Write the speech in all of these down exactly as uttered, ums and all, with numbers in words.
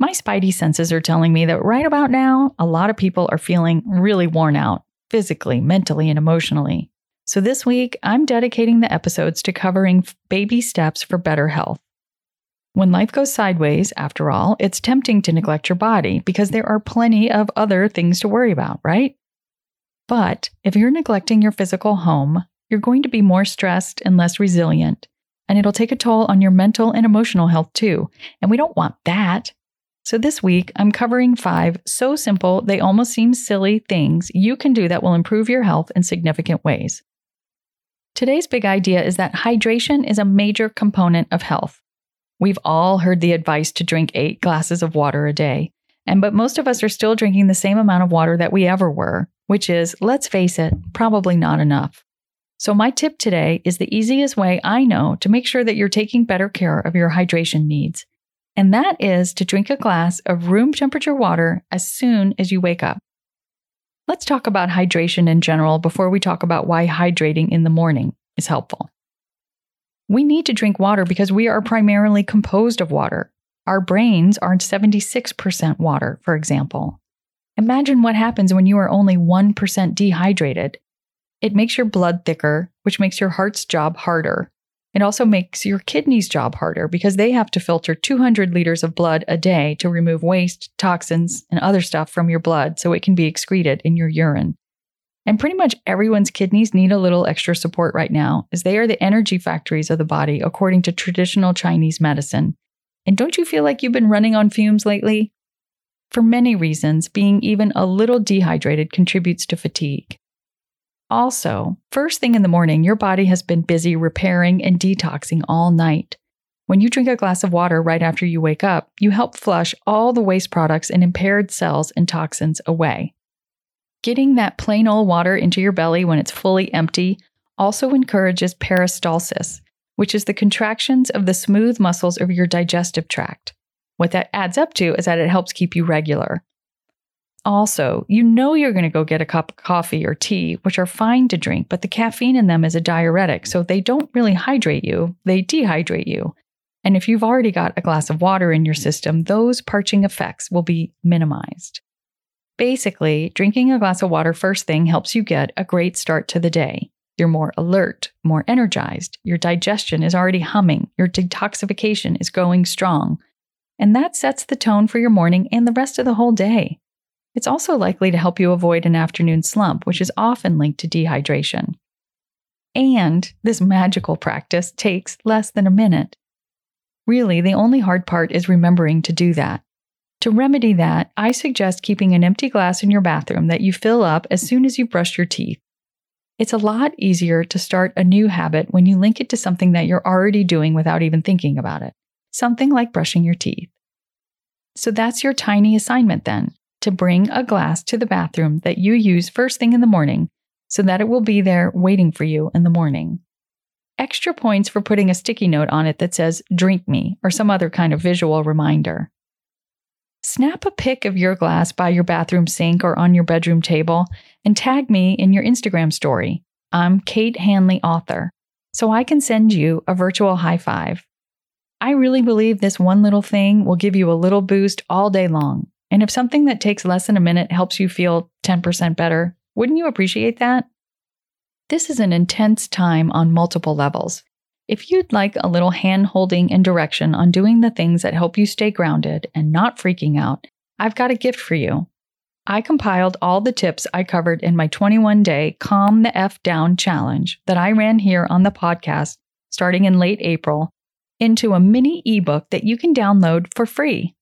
My spidey senses are telling me that right about now, a lot of people are feeling really worn out, physically, mentally, and emotionally. So this week, I'm dedicating the episodes to covering baby steps for better health. When life goes sideways, after all, it's tempting to neglect your body because there are plenty of other things to worry about, right? But if you're neglecting your physical home, you're going to be more stressed and less resilient, and it'll take a toll on your mental and emotional health too, and we don't want that. So this week, I'm covering five so simple they almost seem silly things you can do that will improve your health in significant ways. Today's big idea is that hydration is a major component of health. We've all heard the advice to drink eight glasses of water a day, and but most of us are still drinking the same amount of water that we ever were, which is, let's face it, probably not enough. So my tip today is the easiest way I know to make sure that you're taking better care of your hydration needs. And that is to drink a glass of room temperature water as soon as you wake up. Let's talk about hydration in general before we talk about why hydrating in the morning is helpful. We need to drink water because we are primarily composed of water. Our brains are seventy-six percent water, for example. Imagine what happens when you are only one percent dehydrated. It makes your blood thicker, which makes your heart's job harder. It also makes your kidneys' job harder because they have to filter two hundred liters of blood a day to remove waste, toxins, and other stuff from your blood so it can be excreted in your urine. And pretty much everyone's kidneys need a little extra support right now, as they are the energy factories of the body according to traditional Chinese medicine. And don't you feel like you've been running on fumes lately? For many reasons, being even a little dehydrated contributes to fatigue. Also, first thing in the morning, your body has been busy repairing and detoxing all night. When you drink a glass of water right after you wake up, you help flush all the waste products and impaired cells and toxins away. Getting that plain old water into your belly when it's fully empty also encourages peristalsis, which is the contractions of the smooth muscles of your digestive tract. What that adds up to is that it helps keep you regular. Also, you know you're going to go get a cup of coffee or tea, which are fine to drink, but the caffeine in them is a diuretic, so they don't really hydrate you, they dehydrate you. And if you've already got a glass of water in your system, those parching effects will be minimized. Basically, drinking a glass of water first thing helps you get a great start to the day. You're more alert, more energized, your digestion is already humming, your detoxification is going strong. And that sets the tone for your morning and the rest of the whole day. It's also likely to help you avoid an afternoon slump, which is often linked to dehydration. And this magical practice takes less than a minute. Really, the only hard part is remembering to do that. To remedy that, I suggest keeping an empty glass in your bathroom that you fill up as soon as you brush your teeth. It's a lot easier to start a new habit when you link it to something that you're already doing without even thinking about it, something like brushing your teeth. So that's your tiny assignment then. To bring a glass to the bathroom that you use first thing in the morning so that it will be there waiting for you in the morning. Extra points for putting a sticky note on it that says, "Drink me," or some other kind of visual reminder. Snap a pic of your glass by your bathroom sink or on your bedroom table and tag me in your Instagram story. I'm Kate Hanley, author, so I can send you a virtual high five. I really believe this one little thing will give you a little boost all day long. And if something that takes less than a minute helps you feel ten percent better, wouldn't you appreciate that? This is an intense time on multiple levels. If you'd like a little hand-holding and direction on doing the things that help you stay grounded and not freaking out, I've got a gift for you. I compiled all the tips I covered in my twenty-one day Calm the F Down Challenge that I ran here on the podcast starting in late April into a mini ebook that you can download for free.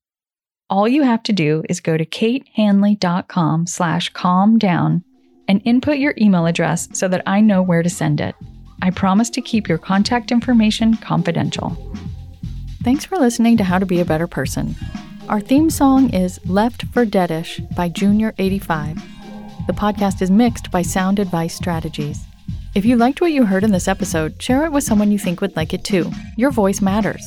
All you have to do is go to katehanley.com slash calm down and input your email address so that I know where to send it. I promise to keep your contact information confidential. Thanks for listening to How to Be a Better Person. Our theme song is Left for Deadish by Junior eighty-five. The podcast is mixed by Sound Advice Strategies. If you liked what you heard in this episode, share it with someone you think would like it too. Your voice matters.